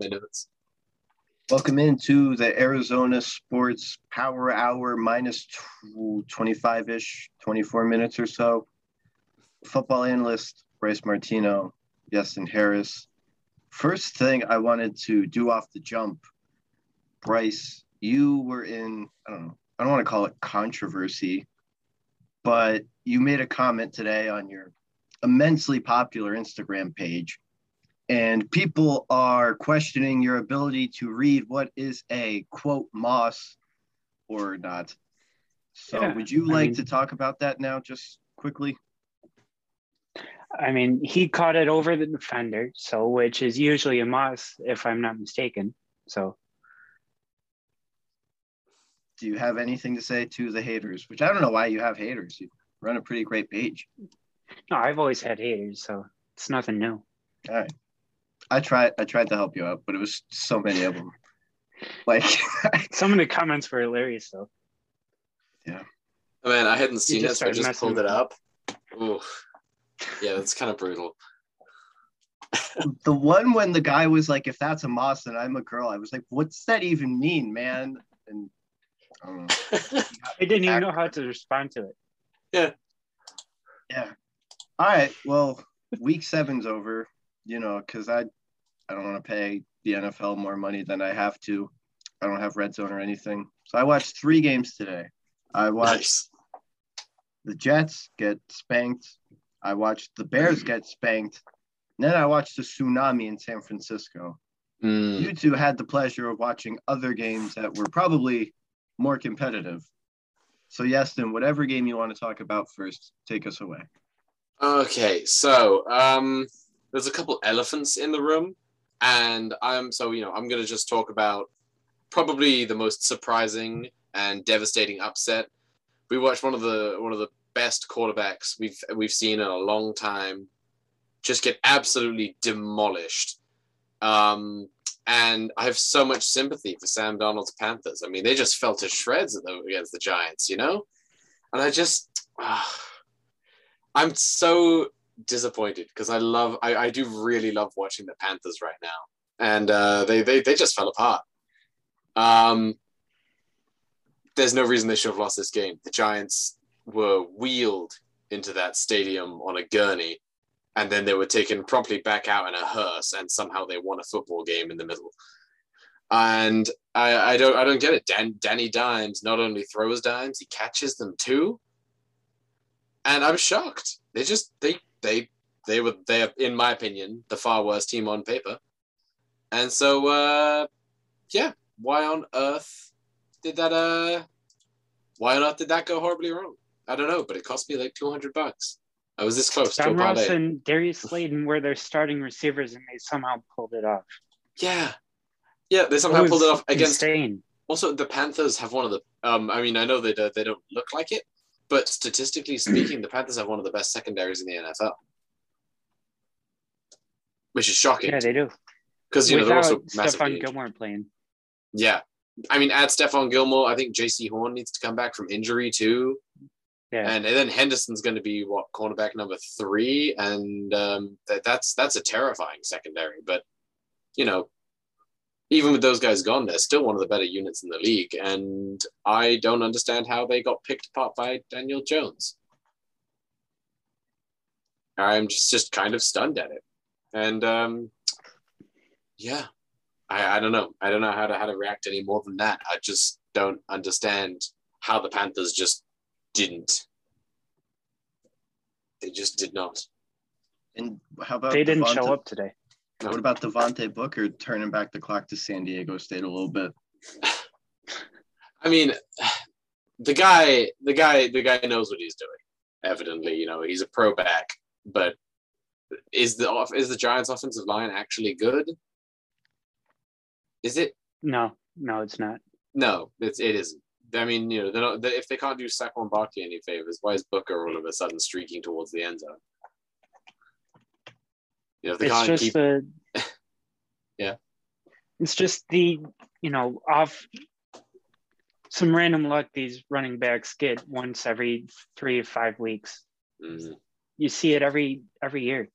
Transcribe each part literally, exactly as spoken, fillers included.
minutes. Welcome into the Arizona Sports Power Hour, minus twenty-five-ish, twenty-four minutes or so. Football analyst Bryce Martino, Justin Harris. First thing I wanted to do off the jump, Bryce, you were in, I don't know, I don't want to call it controversy, but you made a comment today on your immensely popular Instagram page, and people are questioning your ability to read what is a, quote, moss or not. So yeah, would you like I mean, to talk about that now just quickly? I mean, he caught it over the defender, so which is usually a moss, if I'm not mistaken. So do you have anything to say to the haters? Which I don't know why you have haters. You run a pretty great page. No, I've always had haters, so it's nothing new. All right. I tried I tried to help you out, but it was so many of them. Like some of the comments were hilarious though. Yeah. Oh, man, I hadn't seen it, so I just pulled it up. Ooh. Yeah, that's kind of brutal. The one when the guy was like, if that's a moss and I'm a girl, I was like, what's that even mean, man? And I don't know. I didn't even know how to respond to it. Yeah. Yeah. All right. Well, week seven's over, you know, because I I don't want to pay the N F L more money than I have to. I don't have Red Zone or anything. So I watched three games today. I watched nice. the Jets get spanked. I watched the Bears get spanked. And then I watched a tsunami in San Francisco. Mm. You two had the pleasure of watching other games that were probably more competitive. So, yes, then whatever game you want to talk about first, take us away. Okay, so um, there's a couple elephants in the room, and I'm so you know I'm gonna just talk about probably the most surprising and devastating upset. We watched one of the one of the best quarterbacks we've we've seen in a long time just get absolutely demolished, um, and I have so much sympathy for Sam Darnold's Panthers. I mean, they just fell to shreds at the, against the Giants, you know, and I just. Uh, I'm so disappointed because I love, I, I do really love watching the Panthers right now. And uh, they, they they just fell apart. Um, there's no reason they should have lost this game. The Giants were wheeled into that stadium on a gurney, and then they were taken promptly back out in a hearse, and somehow they won a football game in the middle. And I, I don't I don't get it. Dan, Danny Dimes not only throws dimes, he catches them too. And I'm shocked. They just, they, they, they were, they are, in my opinion, the far worst team on paper. And so, uh, yeah, why on earth did that, uh, why on earth did that go horribly wrong? I don't know, but it cost me like two hundred bucks. I was this close. John Ross and Darius Slayton were their starting receivers, and they somehow pulled it off. Yeah. Yeah, they somehow pulled it off against. Insane. Also, the Panthers have one of the, um, I mean, I know they do, they don't look like it. But statistically speaking, the Panthers have one of the best secondaries in the N F L, which is shocking. Yeah, they do. Because, you know, they're also massively Stefon Gilmore playing. Yeah. I mean, add Stefon Gilmore. I think J C Horn needs to come back from injury, too. Yeah. And, and then Henderson's going to be, what, cornerback number three? And um, that, that's that's a terrifying secondary. But, you know, even with those guys gone, they're still one of the better units in the league. And I don't understand how they got picked apart by Daniel Jones. I'm just, just kind of stunned at it. And um, yeah, I, I don't know. I don't know how to, how to react any more than that. I just don't understand how the Panthers just didn't. They just did not. And how about they didn't show up today? What about Devontae Booker turning back the clock to San Diego State a little bit? I mean, the guy, the guy, the guy knows what he's doing. Evidently, you know, he's a pro back. But is the is the Giants' offensive line actually good? Is it? No, no, it's not. No, it's it isn't. I mean, you know, they're not, if they can't do Saquon Barkley any favors, why is Booker all of a sudden streaking towards the end zone? You know, they it's just keep... the yeah. It's just the you know off some random luck these running backs get once every three to five weeks. Mm-hmm. You see it every every year.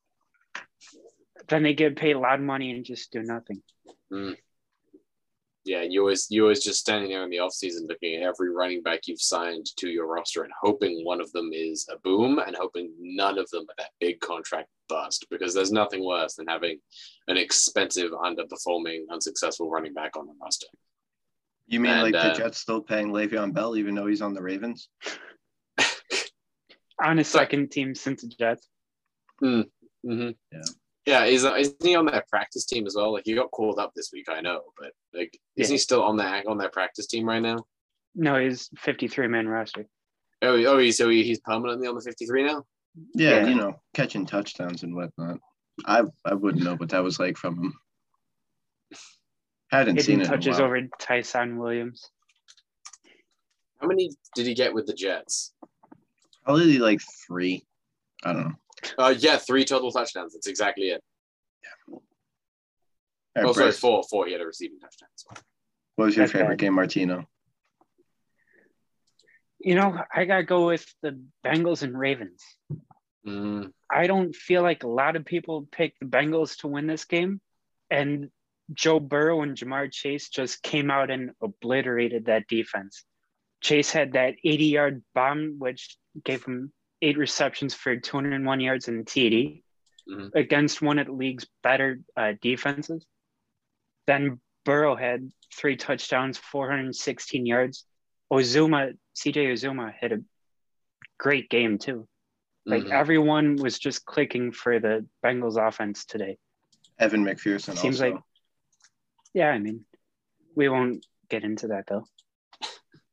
then they get paid a lot of money and just do nothing. Mm. Yeah, you always you always just standing there in the offseason looking at every running back you've signed to your roster and hoping one of them is a boom and hoping none of them are that big contract bust, because there's nothing worse than having an expensive, underperforming, unsuccessful running back on the roster. You mean and, like uh, the Jets still paying Le'Veon Bell even though he's on the Ravens? On his second team since the Jets. Mm, mm-hmm. Yeah. Yeah, is, isn't he on that practice team as well? Like, he got called up this week, I know, but like, yeah. Isn't he still on that on that practice team right now? No, he's fifty-three man roster. Oh, oh, so he, he's permanently on the fifty-three now. Yeah, yeah, you know, catching touchdowns and whatnot. I I wouldn't know what that was like from him. Hadn't seen it. Touches in a while. Over Tyson Williams. How many did he get with the Jets? Probably like three. I don't know. Uh, yeah, three total touchdowns. That's exactly it. Yeah. Right, oh, sorry, four. Four. He had a receiving touchdown. So. What was your That's favorite bad. game, Martino? You know, I got to go with the Bengals and Ravens. Mm. I don't feel like a lot of people picked the Bengals to win this game. And Joe Burrow and Ja'Marr Chase just came out and obliterated that defense. Chase had that eighty-yard bomb, which gave him eight receptions for two hundred one yards and a T D mm-hmm. against one of the league's better uh, defenses. Then Burrow had three touchdowns, four hundred sixteen yards. Ozuma, C J Ozuma had a great game too. Like mm-hmm. everyone was just clicking for the Bengals offense today. Evan McPherson seems also. like, yeah, I mean, we won't get into that though.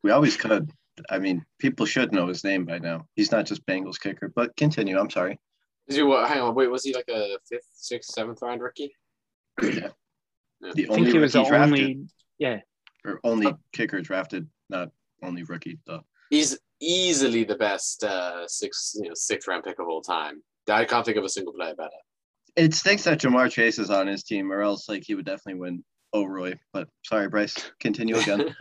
We always could. I mean, people should know his name by now. He's not just Bengals kicker, but continue. I'm sorry. Is he what? Hang on. Wait, was he like a fifth, sixth, seventh round rookie? Yeah. No. The I only think he was the drafted, only, yeah. Or only oh. kicker drafted, not only rookie. Though. He's easily the best uh, sixth, you know, sixth round pick of all time. I can't think of a single player better. It stinks that Ja'Marr Chase is on his team, or else like he would definitely win O'Roy. But sorry, Bryce. Continue again.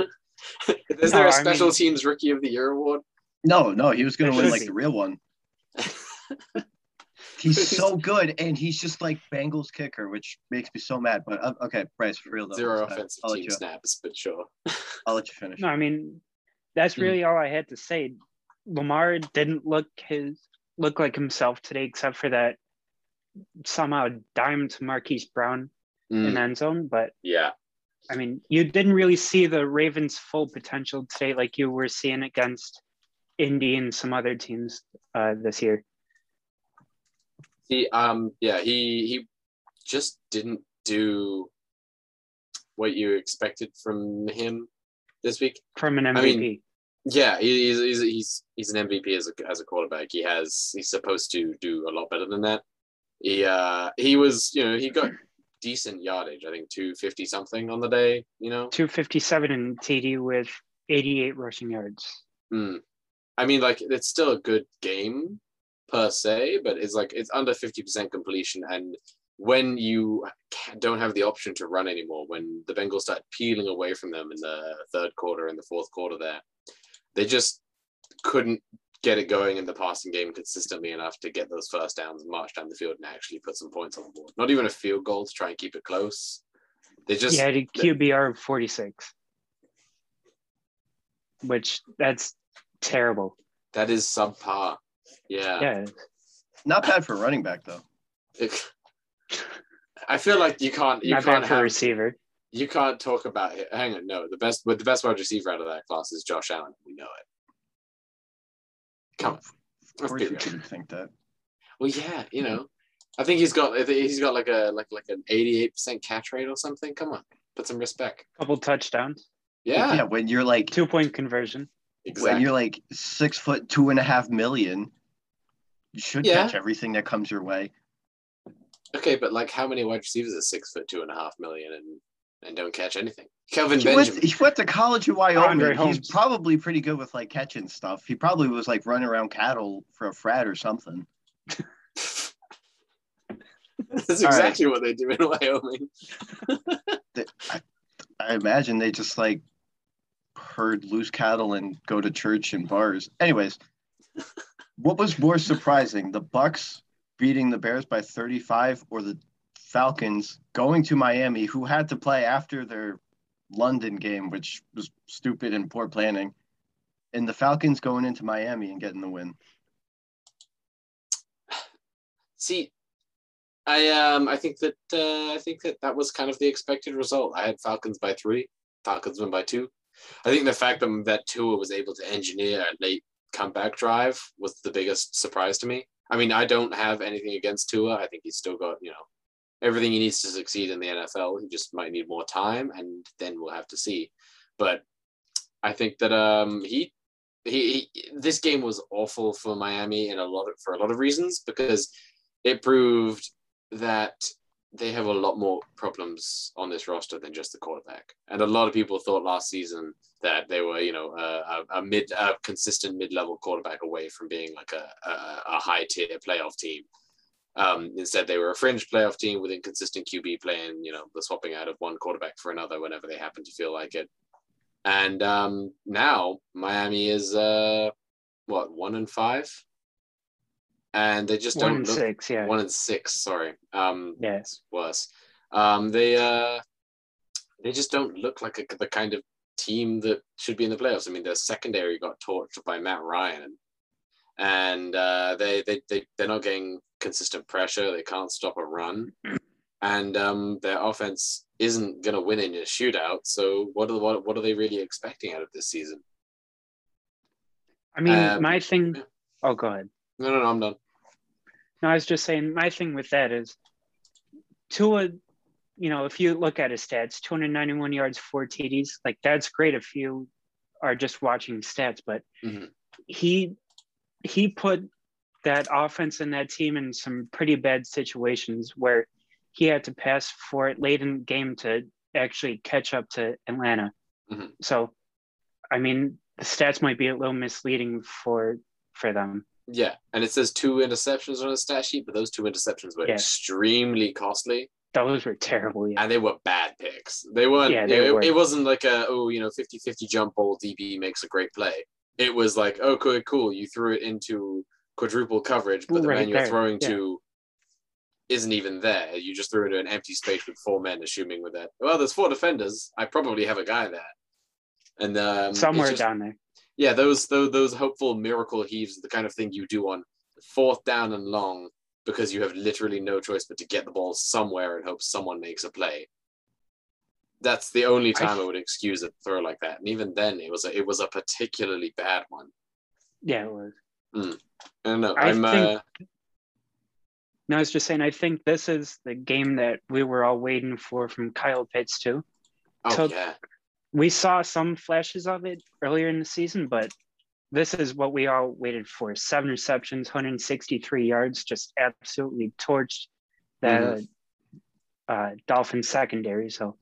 Is there no, a special I mean, teams rookie of the year award? No, no, he was going to win like the real one. He's so good, and he's just like Bengals kicker, which makes me so mad. But uh, okay, Bryce, for real though. Zero offensive team you, snaps, but sure. I'll let you finish. No, I mean, that's really mm-hmm. all I had to say. Lamar didn't look his look like himself today, except for that somehow dime to Marquise Brown mm. in the end zone. But yeah. I mean, you didn't really see the Ravens' full potential today like you were seeing against Indy and some other teams uh, this year. He, um, yeah, he he just didn't do what you expected from him this week. From an M V P. I mean, yeah, he's, he's he's he's an M V P as a as a quarterback. He has he's supposed to do a lot better than that. He uh, he was you know he got. decent yardage, I think two fifty something on the day, you know, two fifty-seven in T D with eighty-eight rushing yards. Mm. I mean, like, it's still a good game per se, but it's like it's under fifty percent completion. And when you don't have the option to run anymore, when the Bengals start peeling away from them in the third quarter and the fourth quarter there, they just couldn't get it going in the passing game consistently enough to get those first downs, march down the field, and actually put some points on the board. Not even a field goal to try and keep it close. They just yeah, a Q B R of forty-six, which that's terrible. That is subpar. Yeah, yeah. Not bad for a running back though. It, I feel like you can't. You Not can't bad for have, a receiver. You can't talk about it. Hang on, no. The best, with the best wide receiver out of that class is Josh Allen. We know it. Come on. Of course you didn't think that. Well, yeah, you know, I think he's got he's got like a like like an eighty-eight percent catch rate or something. Come on, put some respect. Couple touchdowns. Yeah, yeah. When you're like two point conversion. Exactly. When you're like six foot two and a half million, you should yeah. catch everything that comes your way. Okay, but like, how many wide receivers are six foot two and a half million and and don't catch anything? Kelvin he Benjamin. Went, he went to college in Wyoming. He's probably pretty good with, like, catching stuff. He probably was, like, running around cattle for a frat or something. That's exactly right. What they do in Wyoming. they, I, I imagine they just, like, herd loose cattle and go to church and bars. Anyways, what was more surprising, the Bucs beating the Bears by thirty-five or the Falcons going to Miami, who had to play after their London game, which was stupid and poor planning, and the Falcons going into Miami and getting the win. See, I um I think that uh, I think that that was kind of the expected result. I had Falcons by three, Falcons win by two. I think the fact that that Tua was able to engineer a late comeback drive was the biggest surprise to me. I mean, I don't have anything against Tua. I think he's still got, you know, everything he needs to succeed in the N F L. He just might need more time, and then we'll have to see. But I think that um, he, he he this game was awful for Miami, and a lot of, for a lot of reasons, because it proved that they have a lot more problems on this roster than just the quarterback. And a lot of people thought last season that they were, you know, a, a mid, a consistent mid-level quarterback away from being like a, a, a high-tier playoff team. Um, instead, they were a fringe playoff team with inconsistent Q B play and, you know, the swapping out of one quarterback for another whenever they happen to feel like it. And um, now Miami is, uh, what, one and five? And they just don't. One and look, six, yeah. One and six, sorry. Um, yeah. It's worse. Um, they uh, they just don't look like a, the kind of team that should be in the playoffs. I mean, their secondary got torched by Matt Ryan, and uh, they they they they're not getting consistent pressure. They can't stop a run, and um, their offense isn't going to win in a shootout. So what are what what are they really expecting out of this season? I mean, um, my thing. Yeah. Oh, go ahead. No, no, no, I'm done. No, I was just saying, my thing with that is Tua, you know, if you look at his stats, two hundred ninety-one yards, four T Ds, like that's great if you are just watching stats, but mm-hmm. he he put that offense and that team in some pretty bad situations where he had to pass for it late in the game to actually catch up to Atlanta. Mm-hmm. So, I mean, the stats might be a little misleading for for them. Yeah, and it says two interceptions on the stat sheet, but those two interceptions were yeah. extremely costly. Those were terrible, yeah. And they were bad picks. They weren't, yeah, they it, were. It wasn't like a, oh, you know, fifty-fifty jump ball, D B makes a great play. It was like, oh, cool, cool. You threw it into quadruple coverage, but the right man you're there. throwing yeah. to isn't even there. You just threw it into an empty space with four men, assuming with that, well, there's four defenders. I probably have a guy there. And um, somewhere just, down there. Yeah, those, those those hopeful miracle heaves are the kind of thing you do on fourth down and long because you have literally no choice but to get the ball somewhere and hope someone makes a play. That's the only time I, th- I would excuse a throw like that, and even then, it was a, it was a particularly bad one. Yeah, it was. Mm. I don't know. I I'm, think, uh... No, I was just saying. I think this is the game that we were all waiting for from Kyle Pitts too. Oh so, yeah. We saw some flashes of it earlier in the season, but this is what we all waited for. Seven receptions, one hundred sixty-three yards, just absolutely torched the mm-hmm. uh, Dolphins secondary. So,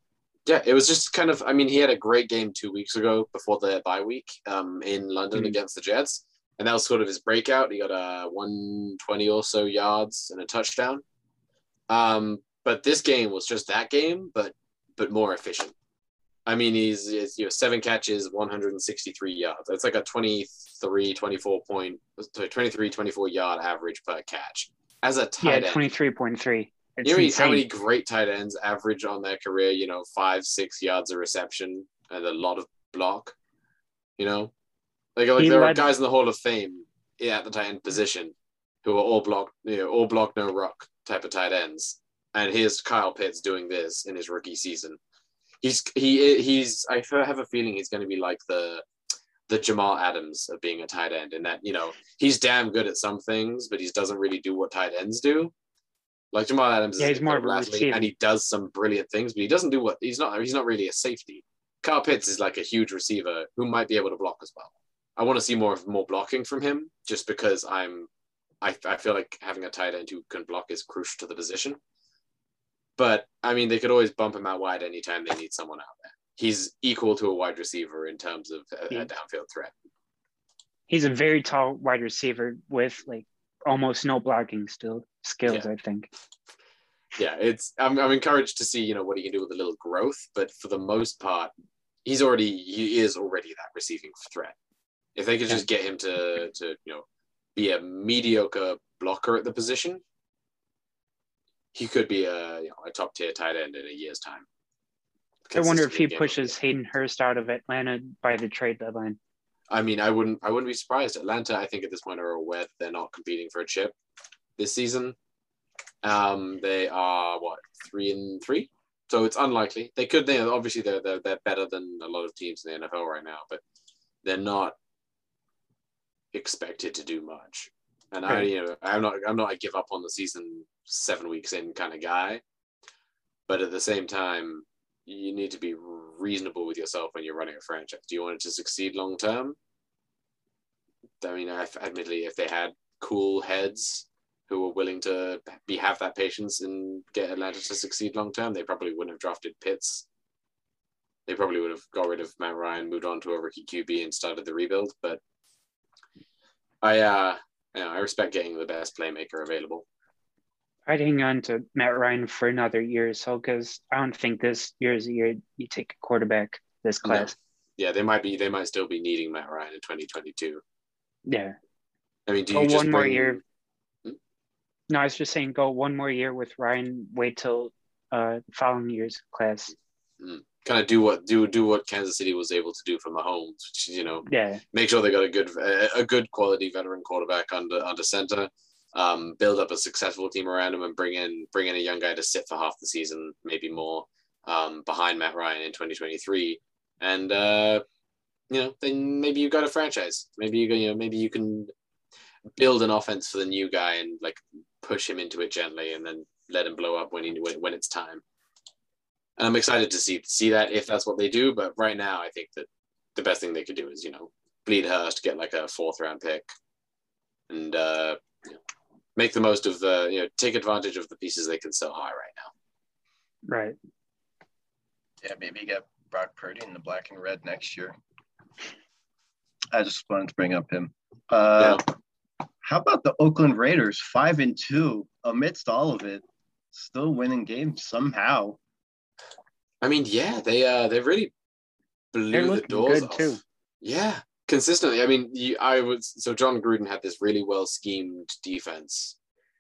yeah, it was just kind of, I mean, he had a great game two weeks ago before the bye week um, in London mm-hmm. against the Jets, and that was sort of his breakout. He got uh, one hundred twenty or so yards and a touchdown. Um, but this game was just that game, but but more efficient. I mean, he's, he's, you know, seven catches, one hundred sixty-three yards. That's like a twenty-three, twenty-four point, twenty-three, twenty-four yard average per catch as a tight yeah, end. Yeah, twenty-three point three. It's you know insane. How many great tight ends average on their career, you know, five, six yards of reception and a lot of block, you know? Like, like there led... are guys in the Hall of Fame yeah, at the tight end position who are all block, you know, all block, no rock type of tight ends. And here's Kyle Pitts doing this in his rookie season. He's he he's I have a feeling he's going to be like the the Jamal Adams of being a tight end, in that, you know, he's damn good at some things, but he doesn't really do what tight ends do. Like Jamal Adams yeah, is he's more athlete, and he does some brilliant things, but he doesn't do what he's not he's not really a safety. Kyle Pitts is like a huge receiver who might be able to block as well. I want to see more more blocking from him, just because I'm I I feel like having a tight end who can block is crucial to the position. But, I mean, they could always bump him out wide anytime they need someone out there. He's equal to a wide receiver in terms of a, a downfield threat. He's a very tall wide receiver with, like, almost no blocking still skills, yeah. I think. Yeah, it's. I'm, I'm encouraged to see, you know, what he can do with a little growth. But for the most part, he's already, he is already that receiving threat. If they could yeah. just get him to, to, you know, be a mediocre blocker at the position, he could be a, you know, a top tier tight end in a year's time. I wonder if he pushes Hayden Hurst out of Atlanta by the trade deadline. I mean, I wouldn't, I wouldn't be surprised. Atlanta, I think at this point are aware that they're not competing for a chip this season. Um, they are what, three and three, so it's unlikely they could. They obviously they're, they're they're better than a lot of teams in the N F L right now, but they're not expected to do much. And right. I, you know, I'm not, I'm not a give up on the season seven weeks in kind of guy, but at the same time, you need to be reasonable with yourself when you're running a franchise. Do you want it to succeed long term? I mean, I, admittedly, if they had cool heads who were willing to be have that patience and get Atlanta to succeed long term, they probably wouldn't have drafted Pitts. They probably would have got rid of Matt Ryan, moved on to a rookie Q B, and started the rebuild. But I, uh, you know, I respect getting the best playmaker available. I'd hang on to Matt Ryan for another year or so, because I don't think this year is a year you take a quarterback this class. Yeah, yeah, they might be. They might still be needing Matt Ryan in twenty twenty-two. Yeah. I mean, do you go just one bring... more year? Hmm? No, I was just saying go one more year with Ryan. Wait till uh, following year's class. Mm. Kind of do what do do what Kansas City was able to do for Mahomes, which, you know, yeah, make sure they got a good a, a good quality veteran quarterback under under center. Um, build up a successful team around him and bring in bring in a young guy to sit for half the season, maybe more, um, behind Matt Ryan in twenty twenty-three, and uh, you know, then maybe you've got a franchise. Maybe you you know maybe you can build an offense for the new guy and like push him into it gently, and then let him blow up when he when, when it's time. And I'm excited to see see that if that's what they do. But right now, I think that the best thing they could do is, you know, bleed Hurst, get like a fourth round pick, and uh, you know, make the most of the, you know, take advantage of the pieces they can sell high right now. Right. Yeah, maybe get Brock Purdy in the black and red next year. I just wanted to bring up him. Uh, yeah. How about the Oakland Raiders, five and two, amidst all of it, still winning games somehow? I mean, yeah, they uh, they really blew They're the doors good off. Too. Yeah. Consistently, I mean, you, I was so Jon Gruden had this really well schemed defense.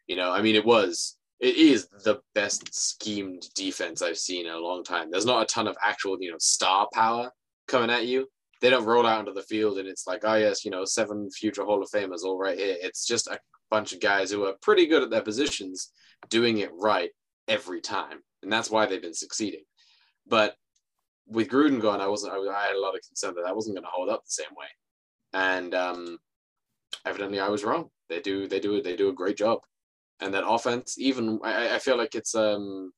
You know, I mean, it was it is the best schemed defense I've seen in a long time. There's not a ton of actual, you know, star power coming at you. They don't roll out into the field and it's like, oh yes, you know, seven future Hall of Famers all right here. It's just a bunch of guys who are pretty good at their positions doing it right every time, and that's why they've been succeeding. But with Gruden gone, I wasn't. I had a lot of concern that that wasn't going to hold up the same way, and um, evidently I was wrong. They do, they do, they do a great job, and that offense. Even I, I feel like it's um,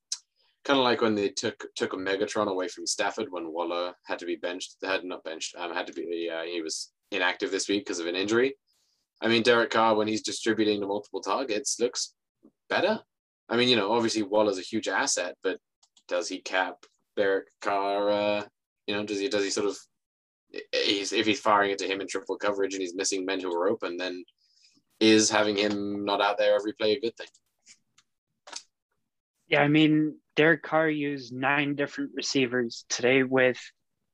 kind of like when they took took a Megatron away from Stafford when Waller had to be benched. Had not benched. Um, had to be. Uh, he was inactive this week because of an injury. I mean, Derek Carr, when he's distributing to multiple targets, looks better. I mean, you know, obviously Waller's a huge asset, but does he cap Derek Carr? Uh, you know, does he does he sort of he's if he's firing it to him in triple coverage and he's missing men who are open, then is having him not out there every play a good thing? Yeah, I mean, Derek Carr used nine different receivers today, with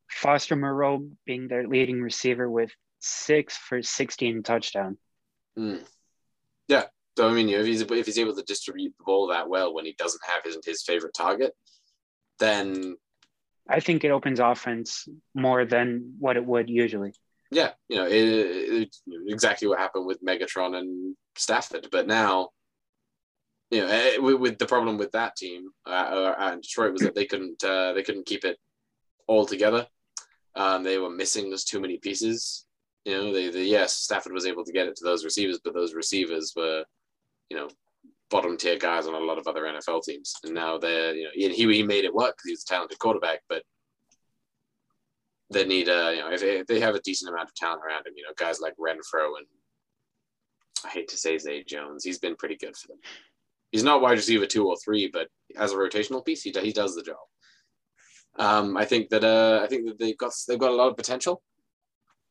Foster Moreau being their leading receiver with six for sixteen touchdown. Mm. Yeah, so I mean, if he's if he's able to distribute the ball that well when he doesn't have his his favorite target, then I think it opens offense more than what it would usually. Yeah, you know, it, it, exactly what happened with Megatron and Stafford. But now, you know, it, with the problem with that team uh, and Detroit was that they couldn't uh, they couldn't keep it all together. Um, they were missing just too many pieces. You know, they, they yes, Stafford was able to get it to those receivers, but those receivers were, you know, bottom tier guys on a lot of other N F L teams, and now they're, you know, he he made it work because he's a talented quarterback, but they need uh you know if, if they have a decent amount of talent around him, you know, guys like Renfrow and I hate to say Zay Jones, he's been pretty good for them. He's not wide receiver two or three, but as a rotational piece, he he does the job. Um, I think that uh I think that they've got they've got a lot of potential,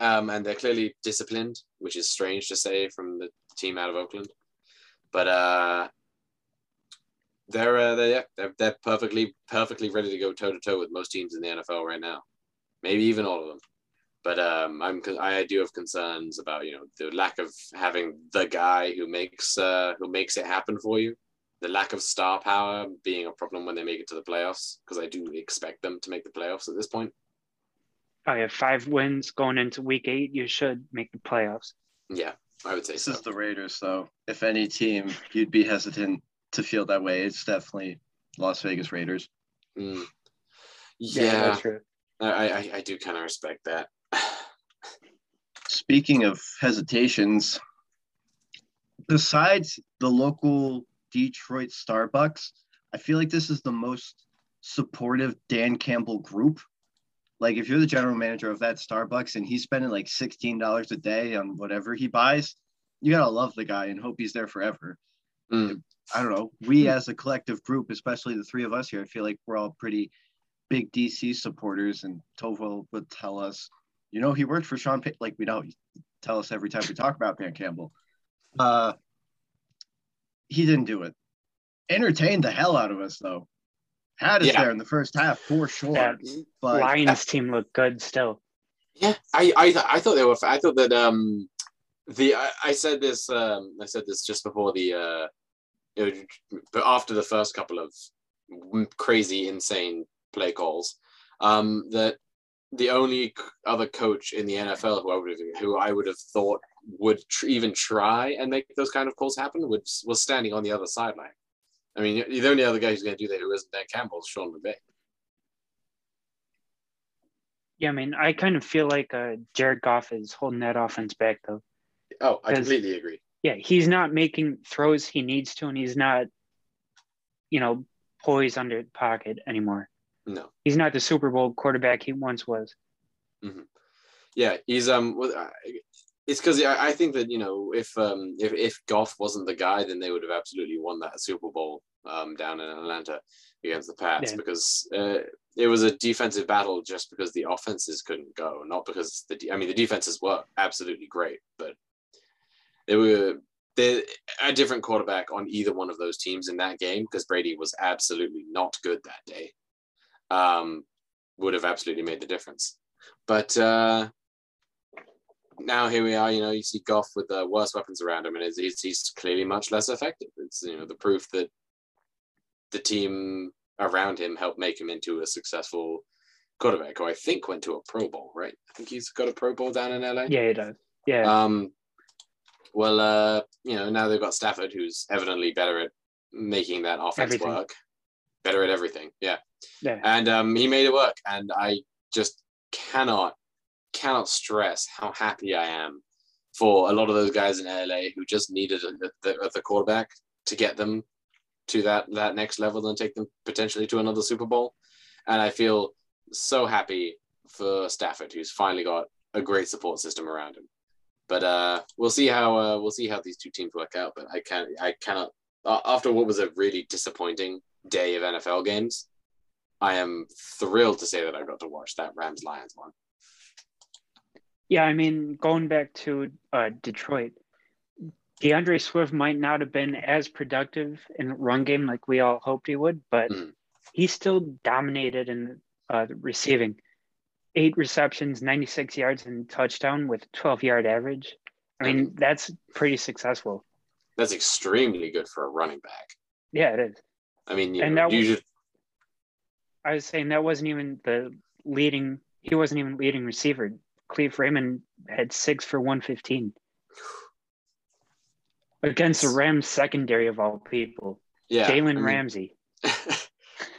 um, and they're clearly disciplined, which is strange to say from the team out of Oakland. But uh, they're uh, they're they're perfectly perfectly ready to go toe to toe with most teams in the N F L right now, maybe even all of them. But um, I'm I do have concerns about, you know, the lack of having the guy who makes uh, who makes it happen for you. the lack of star power being a problem when they make it to the playoffs, because I do expect them to make the playoffs at this point. Oh, yeah, five wins going into week eight, you should make the playoffs. Yeah, I would say so. This is the Raiders, though. If any team you'd be hesitant to feel that way, it's definitely Las Vegas Raiders. Mm. Yeah, yeah, that's true. I, I, I do kind of respect that. Speaking of hesitations, besides the local Detroit Starbucks, I feel like this is the most supportive Dan Campbell group. Like, if you're the general manager of that Starbucks and he's spending like sixteen dollars a day on whatever he buys, you got to love the guy and hope he's there forever. Mm. I don't know. We as a collective group, especially the three of us here, I feel like we're all pretty big D C supporters, and Tovol would tell us, you know, he worked for Sean Payton. Like, we don't tell us every time we talk about Dan Campbell. Uh, he didn't do it. Entertained the hell out of us, though. Had us yeah. there in the first half for sure. Yeah. But Lions uh, team looked good still. Yeah, I I, th- I thought they were. F- I thought that um the I, I said this um I said this just before the uh it, after the first couple of crazy insane play calls um that the only other coach in the N F L who I would have, who I would have thought would tr- even try and make those kind of calls happen would, was standing on the other sideline. I mean, the only other guy who's going to do that who isn't Dan Campbell is Sean McVay. Yeah, I mean, I kind of feel like uh, Jared Goff is holding that offense back, though. Oh, I completely agree. Yeah, he's not making throws he needs to, and he's not, you know, poised under the pocket anymore. No. He's not the Super Bowl quarterback he once was. Mm-hmm. Yeah, he's – um. It's because I think that, you know, if um if, if Goff wasn't the guy, then they would have absolutely won that Super Bowl um down in Atlanta against the Pats yeah. because uh, it was a defensive battle just because the offenses couldn't go, not because the de- I mean the defenses were absolutely great, but they were they a different quarterback on either one of those teams in that game, because Brady was absolutely not good that day. Um, would have absolutely made the difference, but. Uh, Now here we are, you know, you see Goff with the worst weapons around him, and he's, he's clearly much less effective. It's, you know, the proof that the team around him helped make him into a successful quarterback, who I think went to a Pro Bowl, right? I think he's got a Pro Bowl down in L A. Yeah, he does. Yeah. Um. Well, uh, you know, now they've got Stafford, who's evidently better at making that offense everything. work. Better at everything, yeah. Yeah. And um, he made it work, and I just cannot cannot stress how happy I am for a lot of those guys in L A who just needed a, the, the quarterback to get them to that, that next level and take them potentially to another Super Bowl. And I feel so happy for Stafford, who's finally got a great support system around him. But uh, we'll see how uh, we'll see how these two teams work out. But I can't, I cannot. Uh, after what was a really disappointing day of N F L games, I am thrilled to say that I got to watch that Rams-Lions one. Yeah, I mean, going back to uh, Detroit, DeAndre Swift might not have been as productive in the run game like we all hoped he would, but mm. he still dominated in uh, the receiving. Eight receptions, ninety-six yards, and touchdown with a twelve-yard average. I mean, mm. that's pretty successful. That's extremely good for a running back. Yeah, it is. I mean, you and know, that you was, just... I was saying that wasn't even the leading – he wasn't even leading receiver. Cleve Raymond had six for one fifteen against the Rams secondary of all people. Yeah, Jalen I mean, Ramsey.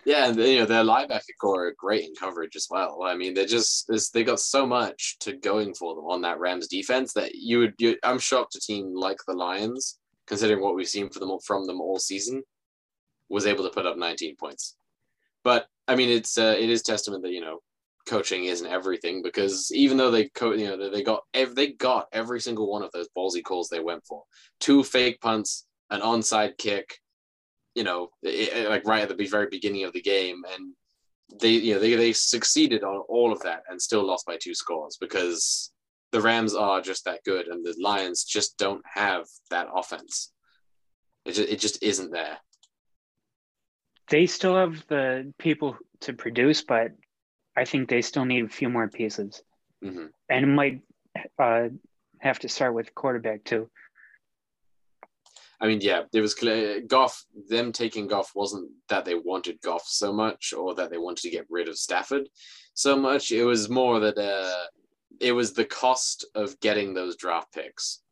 Yeah, and you know their linebacker core are great in coverage as well. I mean, they just they got so much to going for them on that Rams defense that you would. You, I'm shocked a team like the Lions, considering what we've seen for them from them all season, was able to put up nineteen points. But I mean, it's uh, it is testament that you know. Coaching isn't everything, because even though they co- you know they got ev- they got every single one of those ballsy calls they went for, two fake punts, an onside kick, you know, it, it, like right at the very beginning of the game, and they you know they they succeeded on all of that and still lost by two scores because the Rams are just that good and the Lions just don't have that offense. It just, it just isn't there. They still have the people to produce, but. I think they still need a few more pieces. Mm-hmm. And it might uh, have to start with quarterback, too. I mean, yeah, it was clear Goff, them taking Goff wasn't that they wanted Goff so much or that they wanted to get rid of Stafford so much. It was more that uh, it was the cost of getting those draft picks.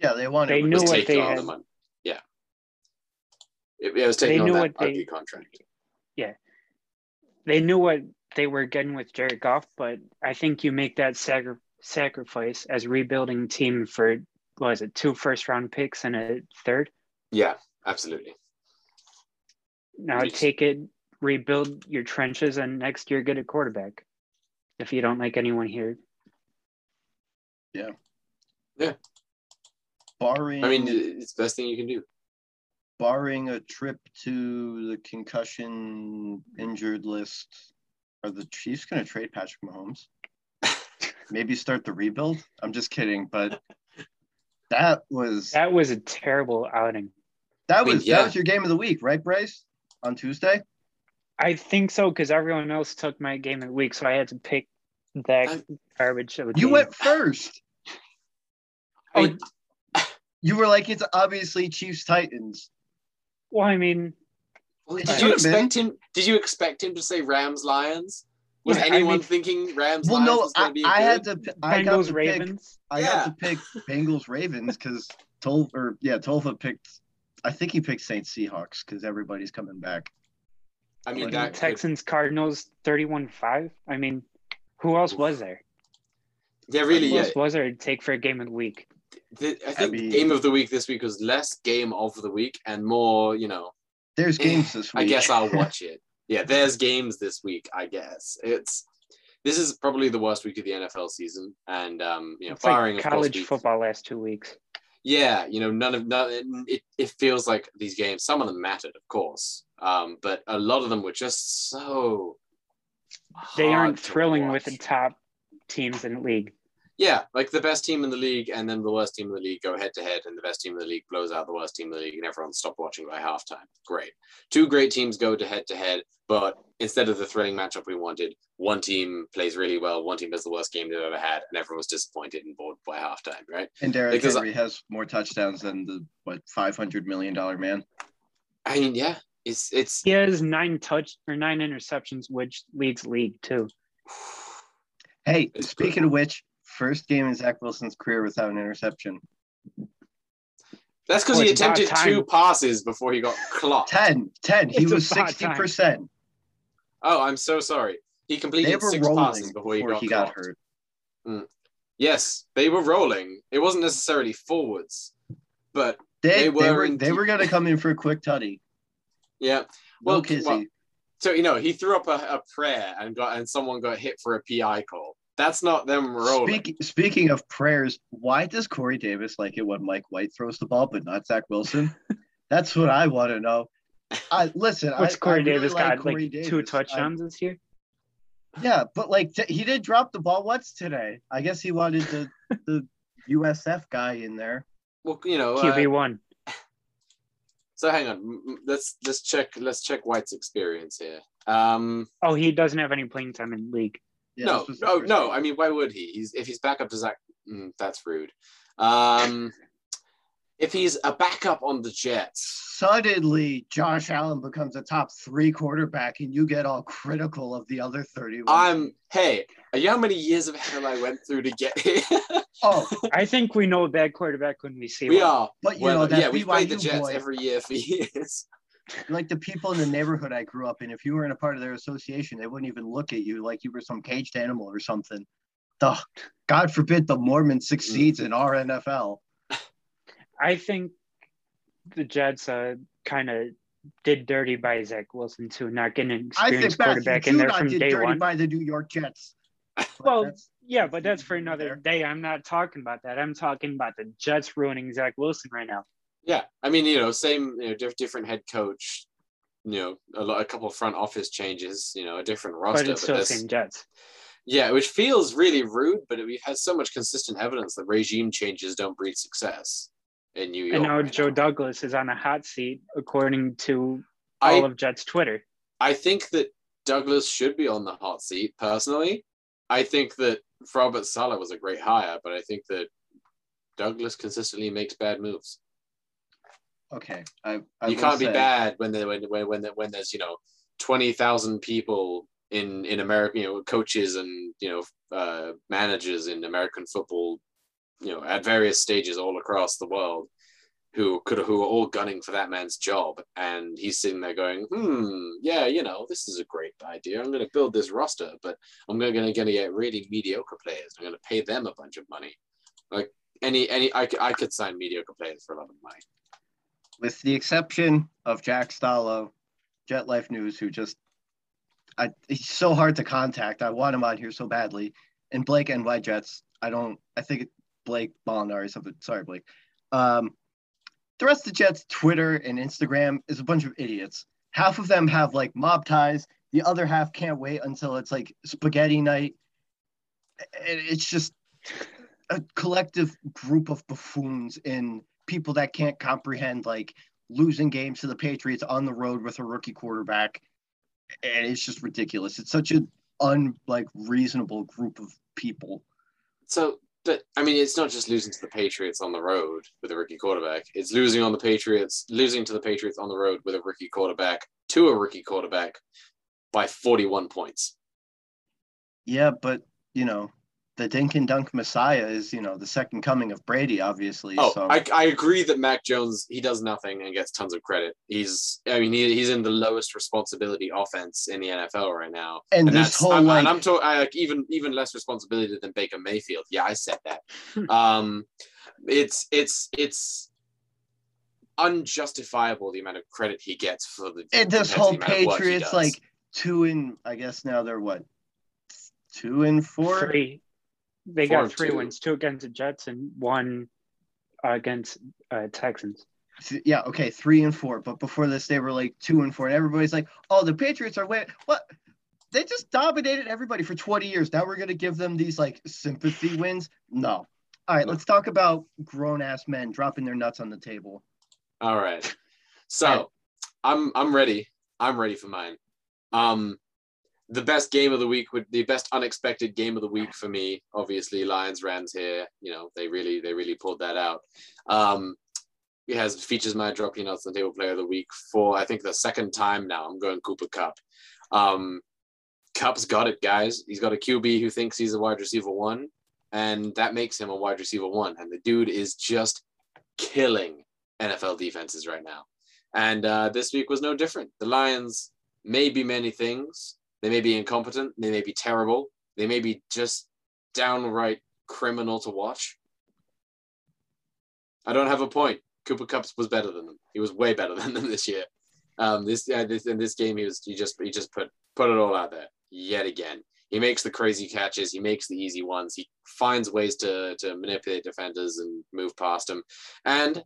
Yeah, they wanted. They knew what they had. The money. Yeah. It, it was taking on that ugly contract. Yeah. They knew what they were getting with Jared Goff, but I think you make that sacri- sacrifice as a rebuilding team for, what is it, two first-round picks and a third? Yeah, absolutely. Now Jeez. take it, rebuild your trenches, and next year get a quarterback if you don't like anyone here. Yeah. Yeah. Barring, I mean, it's the best thing you can do. Barring a trip to the concussion injured list, are the Chiefs going to trade Patrick Mahomes? Maybe start the rebuild? I'm just kidding, but that was... That was a terrible outing. That was I mean, yeah. that was your game of the week, right, Bryce? On Tuesday? I think so, because everyone else took my game of the week, so I had to pick that I, garbage of a You game. went first! I, oh, You were like, it's obviously Chiefs Titans. Well, I mean, well, did you expect been. him? Did you expect him to say Rams Lions? Was yeah, anyone I mean, thinking Rams? Well, Lions no, I, be I had to. I Bengals Ravens. Pick, I yeah. had to pick Bengals Ravens because Tol or yeah, Tolva picked. I think he picked Saints Seahawks because everybody's coming back. I mean, that, Texans it, Cardinals thirty-one five. I mean, who else was there? Yeah, really. Who yeah. else was there to take for a game of the week? The, I think I mean, game of the week this week was less game of the week and more, you know. There's games eh, this week. I guess I'll watch it. Yeah, there's games this week, I guess. It's This is probably the worst week of the N F L season. And, um, you know, it's firing like college football last two weeks. Yeah, you know, none of none, it, it feels like these games, some of them mattered, of course. Um, but a lot of them were just so They aren't thrilling with the top teams in the league. Yeah, like the best team in the league and then the worst team in the league go head-to-head and the best team in the league blows out the worst team in the league and everyone stopped watching by halftime. Great. Two great teams go to head-to-head, but instead of the thrilling matchup we wanted, one team plays really well, one team does the worst game they've ever had, and everyone was disappointed and bored by halftime, right? And Derek Henry has more touchdowns than the, what, five hundred million dollars man? I mean, yeah. it's it's He has nine touch or nine interceptions, which leads league, too. Hey, it's speaking good. of which, first game in Zach Wilson's career without an interception. That's because oh, he attempted two passes before he got clocked. Ten. Ten. He it's was sixty percent. Time. Oh, I'm so sorry. He completed six passes before he before got, he got hurt. Mm. Yes, they were rolling. It wasn't necessarily forwards, but they, they were. They were, in they deep... were going to come in for a quick tutty. Yeah. Well, no well, so, you know, he threw up a, a prayer and got and someone got hit for a P I call. That's not them rolling. Speaking, speaking of prayers, why does Corey Davis like it when Mike White throws the ball, but not Zach Wilson? That's what I want to know. I Listen, What's I, Corey I really Davis like got Corey like Davis. two touchdowns I, this year? Yeah, but like t- he did drop the ball once today. I guess he wanted the, the U S F guy in there. Well, you know, Q B one. Uh, so hang on, let's let's check let's check White's experience here. Um, oh, he doesn't have any playing time in the league. Yeah, no, oh, no. I mean, why would he? He's if he's backup to Zach, mm, that's rude. Um, if he's a backup on the Jets, suddenly Josh Allen becomes a top three quarterback, and you get all critical of the other thirty-one. Um, hey, are you how many years of hell I went through to get here? Oh, I think we know a bad quarterback when we see. We one. are, but you well, know, that yeah, we played the Jets boy. every year for years. Like the people in the neighborhood I grew up in, if you were in a part of their association, they wouldn't even look at you like you were some caged animal or something. The, God forbid the Mormon succeeds in our N F L. I think the Jets uh, kind of did dirty by Zach Wilson, too, not getting an experienced quarterback in there from day one. I think did dirty by the New York Jets. Well, that's, yeah, but that's for another day. I'm not talking about that. I'm talking about the Jets ruining Zach Wilson right now. Yeah, I mean, you know, same, you know, diff- different head coach, you know, a, lot, a couple of front office changes, you know, a different roster. But it's still the same Jets. Yeah, which feels really rude, but we've had so much consistent evidence that regime changes don't breed success in New York. And now right Joe now. Douglas is on a hot seat, according to all I, of Jets Twitter. I think that Douglas should be on the hot seat, personally. I think that Robert Saleh was a great hire, but I think that Douglas consistently makes bad moves. okay. I, I you can't say. be bad when they when when when there's you know twenty thousand people in in America, you know, coaches and you know uh, managers in American football, you know, at various stages all across the world, who could who are all gunning for that man's job, and he's sitting there going, hmm, yeah, you know, this is a great idea. I'm going to build this roster, but I'm going to get really mediocre players. I'm going to pay them a bunch of money. Like any any, I I could sign mediocre players for a lot of money, with the exception of Jack Stallo, Jet Life News, who just, I he's so hard to contact. I want him on here so badly, and Blake N Y Jets. I don't. I think Blake Molinar or something. Sorry, Blake. Um, The rest of the Jets' Twitter and Instagram is a bunch of idiots. Half of them have, like, mob ties. The other half can't wait until it's, like, spaghetti night. It's just a collective group of buffoons and people that can't comprehend, like, losing games to the Patriots on the road with a rookie quarterback. And it's just ridiculous. It's such an, un, like, reasonable group of people. So... But, I mean, it's not just losing to the Patriots on the road with a rookie quarterback. It's losing on the Patriots, losing to the Patriots on the road with a rookie quarterback to a rookie quarterback by forty-one points. Yeah, but, you know, the Dink and Dunk Messiah is, you know, the second coming of Brady, obviously. Oh, so. I, I agree that Mac Jones, he does nothing and gets tons of credit. He's, I mean, he, he's in the lowest responsibility offense in the N F L right now. And, and this whole, I'm, like... And I'm talking, like, even, even less responsibility than Baker Mayfield. Yeah, I said that. um, it's, it's, it's unjustifiable the amount of credit he gets for the... And this whole Patriots, like, two in, I guess now they're what? Two and four? Three. They got three two. wins, two against the Jets and one uh, against uh, Texans. Yeah, okay, three and four. But before this, they were like two and four. And everybody's like, oh, the Patriots are winning. What? They just dominated everybody for twenty years. Now we're going to give them these, like, sympathy wins? No. All right, no. Let's talk about grown-ass men dropping their nuts on the table. All right. So All right. I'm I'm ready. I'm ready for mine. Um. The best game of the week would the best unexpected game of the week for me. Obviously, Lions Rams here. You know, they really they really pulled that out. Um, it has features my drop in on the table player of the week for I think the second time now. I'm going Cooper Kupp. Um, Kupp's got it, guys. He's got a Q B who thinks he's a wide receiver one, and that makes him a wide receiver one. And the dude is just killing N F L defenses right now. And uh, this week was no different. The Lions may be many things. They may be incompetent. They may be terrible. They may be just downright criminal to watch. I don't have a point. Cooper Kupp was better than them. He was way better than them this year. Um, this, uh, this in this game, he was he just he just put put it all out there yet again. He makes the crazy catches. He makes the easy ones. He finds ways to to manipulate defenders and move past them. And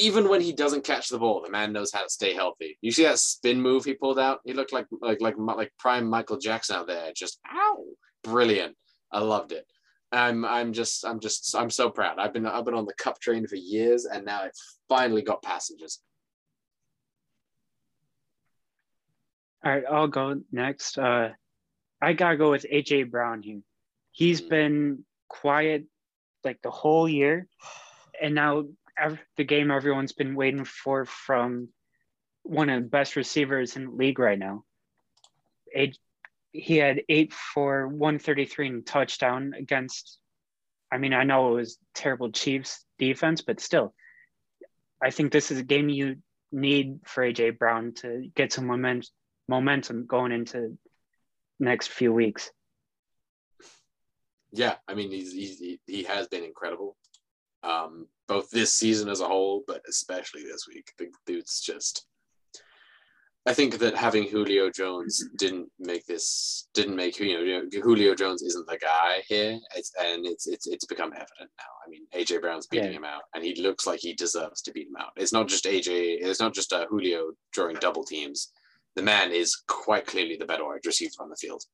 even when he doesn't catch the ball, the man knows how to stay healthy. You see that spin move he pulled out? He looked like like like like prime Michael Jackson out there. Just ow, brilliant! I loved it. I'm I'm just I'm just I'm so proud. I've been I've been on the Kupp train for years, and now it's finally got passengers. All right, I'll go next. Uh, I gotta go with A J Brown here. He's mm. been quiet like the whole year, and now. Every, the game everyone's been waiting for from one of the best receivers in the league right now. It, he had eight for one thirty-three and touchdown against, I mean, I know it was terrible Chiefs defense, but still, I think this is a game you need for A J Brown to get some moment, momentum going into next few weeks. Yeah, I mean, he's, he's, he, he has been incredible. Um, both this season as a whole, but especially this week. The dude's just, I think that having Julio Jones didn't make this, didn't make, you know, Julio Jones isn't the guy here. It's, and it's, it's, it's become evident now. I mean, A J Brown's beating yeah. him out, and he looks like he deserves to beat him out. It's not just A J, it's not just uh, Julio drawing double teams. The man is quite clearly the better wide receiver on the field.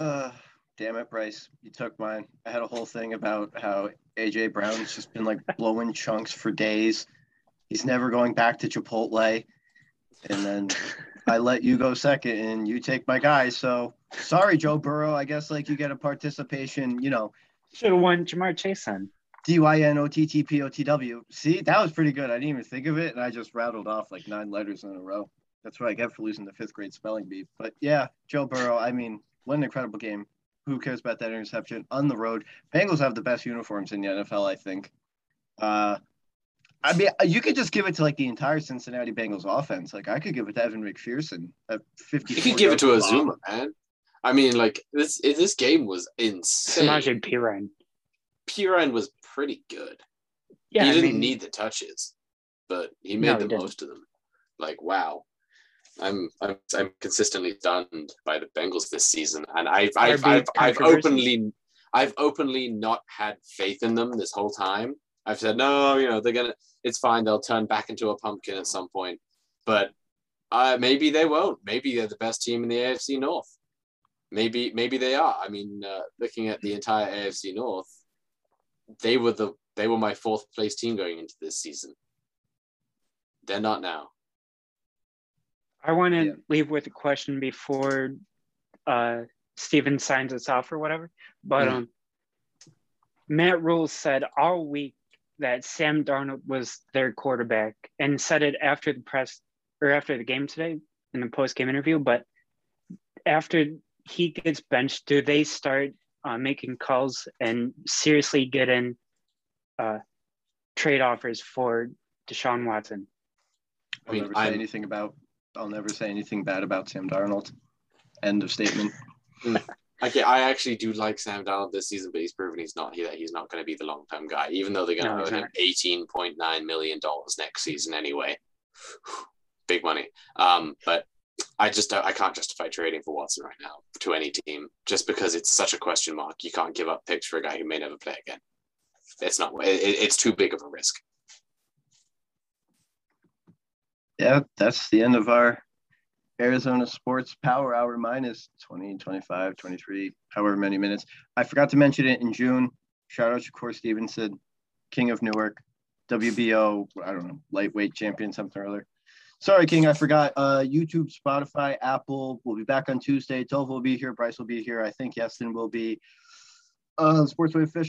Uh, Damn it, Bryce. You took mine. I had a whole thing about how A J Brown's just been like blowing chunks for days. He's never going back to Chipotle. And then I let you go second and you take my guy. So sorry, Joe Burrow. I guess like you get a participation, you know. Should have won Ja'Marr Chase then. D Y N O T T P O T W. See, that was pretty good. I didn't even think of it, and I just rattled off like nine letters in a row. That's what I get for losing the fifth grade spelling bee. But yeah, Joe Burrow, I mean, what an incredible game. Who cares about that interception on the road? Bengals have the best uniforms in the N F L, I think. Uh, I mean, you could just give it to like the entire Cincinnati Bengals offense. Like I could give it to Evan McPherson at fifty. You could give it to Ozuma, man. I mean, like this this game was insane. Imagine Pirine. Pirine was pretty good. Yeah, he I didn't mean, need the touches, but he made no, the he most of them. Like wow. I'm, I'm I'm consistently stunned by the Bengals this season, and I've I've I've, I've openly I've openly not had faith in them this whole time. I've said no, you know they're gonna. It's fine. They'll turn back into a pumpkin at some point, but uh, maybe they won't. Maybe they're the best team in the A F C North. Maybe maybe they are. I mean, uh, looking at the entire A F C North, they were the they were my fourth place team going into this season. They're not now. I want to yeah. leave with a question before uh, Steven signs us off or whatever. But yeah. um, Matt Rule said all week that Sam Darnold was their quarterback, and said it after the press or after the game today in the post-game interview. But after he gets benched, do they start uh, making calls and seriously get in uh, trade offers for Deshaun Watson? I'll never say anything about. I'll never say anything bad about Sam Darnold. End of statement. Okay, I actually do like Sam Darnold this season, but he's proven he's not here. He's not going to be the long-term guy, even though they're going to earn him eighteen point nine million dollars next season anyway. Big money. Um, but I just I can't justify trading for Watson right now to any team just because it's such a question mark. You can't give up picks for a guy who may never play again. It's not. It, it's too big of a risk. Yeah, that's the end of our Arizona Sports Power Hour minus twenty, twenty-five, twenty-three, however many minutes. I forgot to mention it in June. Shout out to Shakur Stevenson, King of Newark, W B O, I don't know, lightweight champion, something or other. Sorry, King, I forgot. Uh, YouTube, Spotify, Apple. We'll be back on Tuesday. Tova will be here. Bryce will be here. I think Yeston will be uh, Sportsway Fish.